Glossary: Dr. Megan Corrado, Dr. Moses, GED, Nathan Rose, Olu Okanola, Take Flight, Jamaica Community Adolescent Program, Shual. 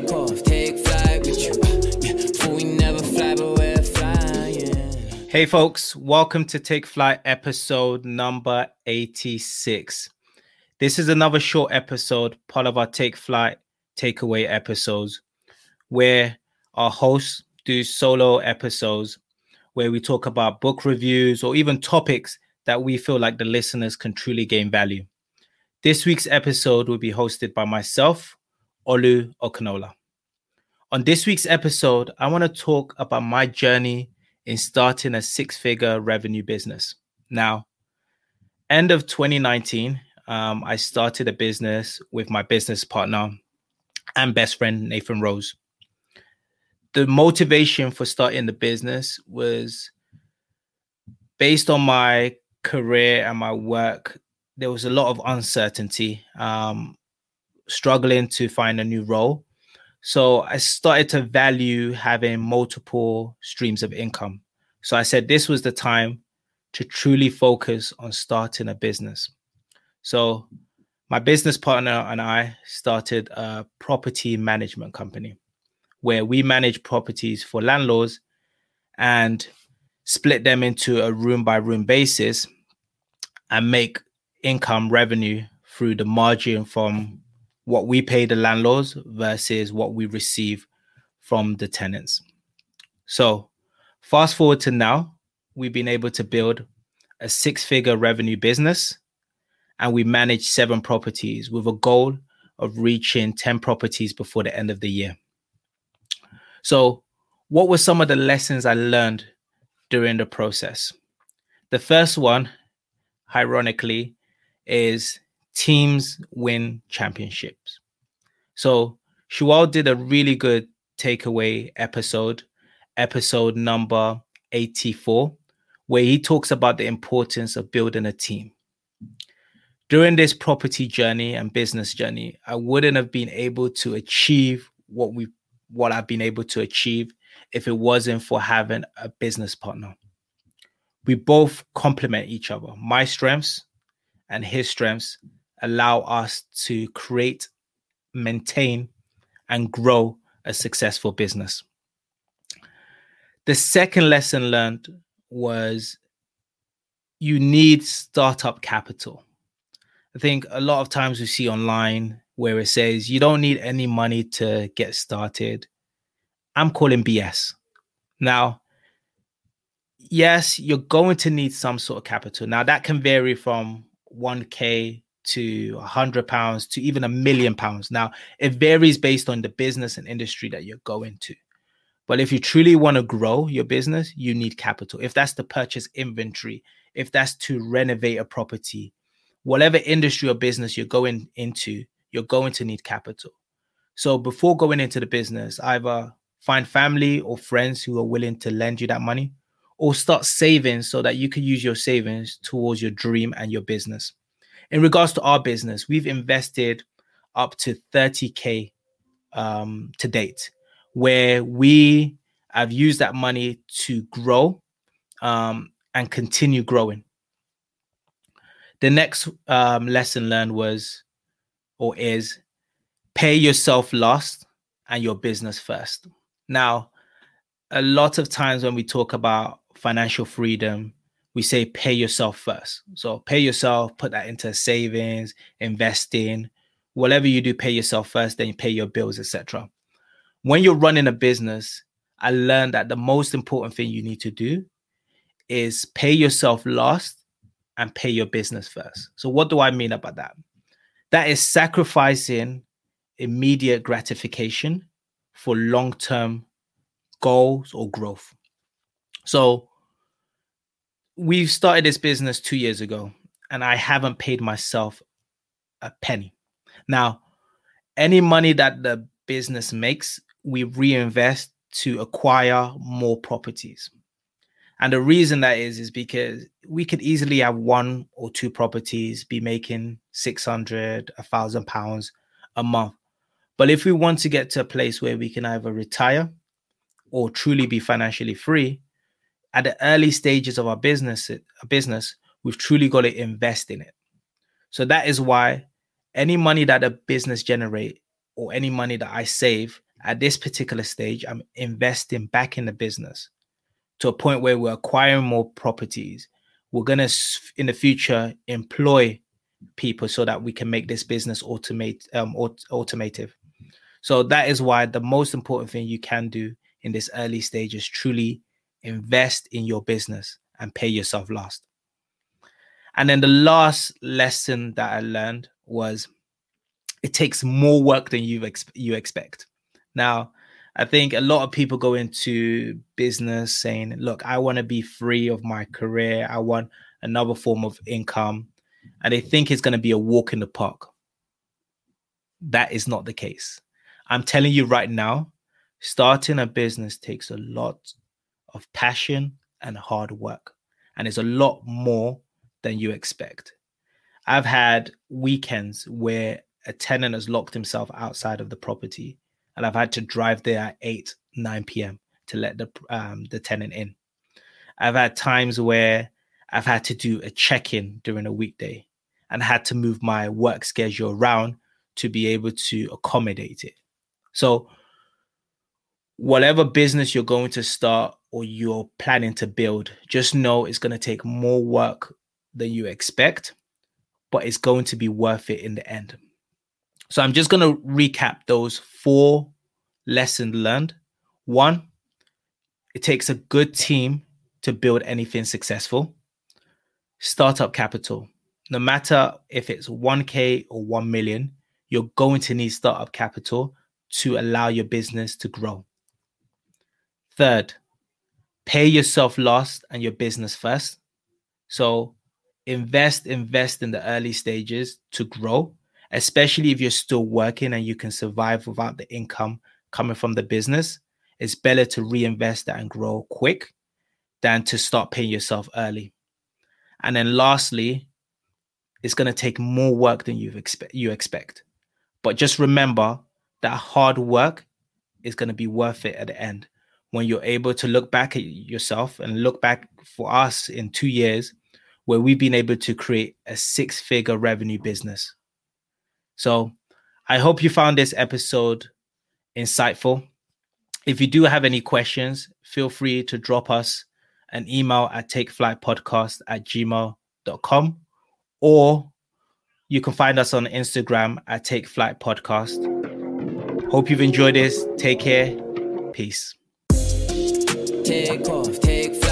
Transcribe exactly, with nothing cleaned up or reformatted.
take off, take flight with you. We never fly, but we're flying. Hey folks, welcome to Take Flight episode number eighty-six. This is another short episode, part of our Take Flight takeaway episodes, where our hosts do solo episodes where we talk about book reviews or even topics that we feel like the listeners can truly gain value. This week's episode will be hosted by myself, Olu Okanola. On this week's episode, I want to talk about my journey in starting a six-figure revenue business. Now, end of twenty nineteen, um, I started a business with my business partner and best friend, Nathan Rose. The motivation for starting the business was based on my career and my work. There was a lot of uncertainty, um, struggling to find a new role. So I started to value having multiple streams of income. So I said this was the time to truly focus on starting a business. So my business partner and I started a property management company where we manage properties for landlords and split them into a room-by-room basis and make income revenue through the margin from what we pay the landlords versus what we receive from the tenants. So fast forward to now, we've been able to build a six-figure revenue business and we manage seven properties with a goal of reaching ten properties before the end of the year. So what were some of the lessons I learned during the process? The first one, ironically, is teams win championships. So Shual did a really good takeaway episode, episode number eighty-four, where he talks about the importance of building a team. During this property journey and business journey, I wouldn't have been able to achieve what we what I've been able to achieve if it wasn't for having a business partner. We both complement each other. My strengths and his strengths allow us to create, maintain, and grow a successful business. The second lesson learned was you need startup capital. I think a lot of times we see online where it says you don't need any money to get started. I'm calling B S. Now, yes, you're going to need some sort of capital. Now, that can vary from one K to one hundred pounds to even a million pounds. Now, it varies based on the business and industry that you're going to. But if you truly want to grow your business, you need capital. If that's to purchase inventory, if that's to renovate a property, whatever industry or business you're going into, you're going to need capital. So before going into the business, either find family or friends who are willing to lend you that money, or start saving so that you can use your savings towards your dream and your business. In regards to our business, we've invested up to thirty K um, to date, where we have used that money to grow um, and continue growing. The next um, lesson learned was, or is, pay yourself last and your business first. Now, a lot of times when we talk about financial freedom, we say pay yourself first. So pay yourself, put that into savings, investing, whatever you do, pay yourself first, then you pay your bills, et cetera. When you're running a business, I learned that the most important thing you need to do is pay yourself last and pay your business first. So what do I mean about that? That is sacrificing immediate gratification for long-term goals or growth. So we've started this business two years ago and I haven't paid myself a penny. Now, any money that the business makes, we reinvest to acquire more properties. And the reason that is, is because we could easily have one or two properties, be making six hundred, one thousand pounds a month. But if we want to get to a place where we can either retire or truly be financially free, at the early stages of our business, business, we've truly got to invest in it. So that is why any money that a business generate or any money that I save, at this particular stage, I'm investing back in the business to a point where we're acquiring more properties. We're going to, in the future, employ people so that we can make this business automate, um, aut- automative. So that is why the most important thing you can do in this early stage is truly invest in your business and pay yourself last. And then the last lesson that I learned was it takes more work than you ex- you expect. Now, I think a lot of people go into business saying, look, I want to be free of my career. I want another form of income. And they think it's going to be a walk in the park. That is not the case. I'm telling you right now, starting a business takes a lot of passion and hard work. And it's a lot more than you expect. I've had weekends where a tenant has locked himself outside of the property, and I've had to drive there at eight, nine p.m. to let the um, the tenant in. I've had times where I've had to do a check-in during a weekday and had to move my work schedule around to be able to accommodate it. So whatever business you're going to start or you're planning to build, just know it's going to take more work than you expect, but it's going to be worth it in the end. So I'm just going to recap those four lessons learned. One, it takes a good team to build anything successful. Startup capital. No matter if it's one K or one million, you're going to need startup capital to allow your business to grow. Third, pay yourself last and your business first. So invest, invest in the early stages to grow, especially if you're still working and you can survive without the income coming from the business. It's better to reinvest that and grow quick than to start paying yourself early. And then lastly, it's going to take more work than you expe- you expect. But just remember that hard work is going to be worth it at the end. When you're able to look back at yourself and look back for us in two years, where we've been able to create a six-figure revenue business. So I hope you found this episode insightful. If you do have any questions, feel free to drop us an email at takeflightpodcast at gmail dot com, or you can find us on Instagram at takeflightpodcast. Hope you've enjoyed this. Take care. Peace. Take off. Take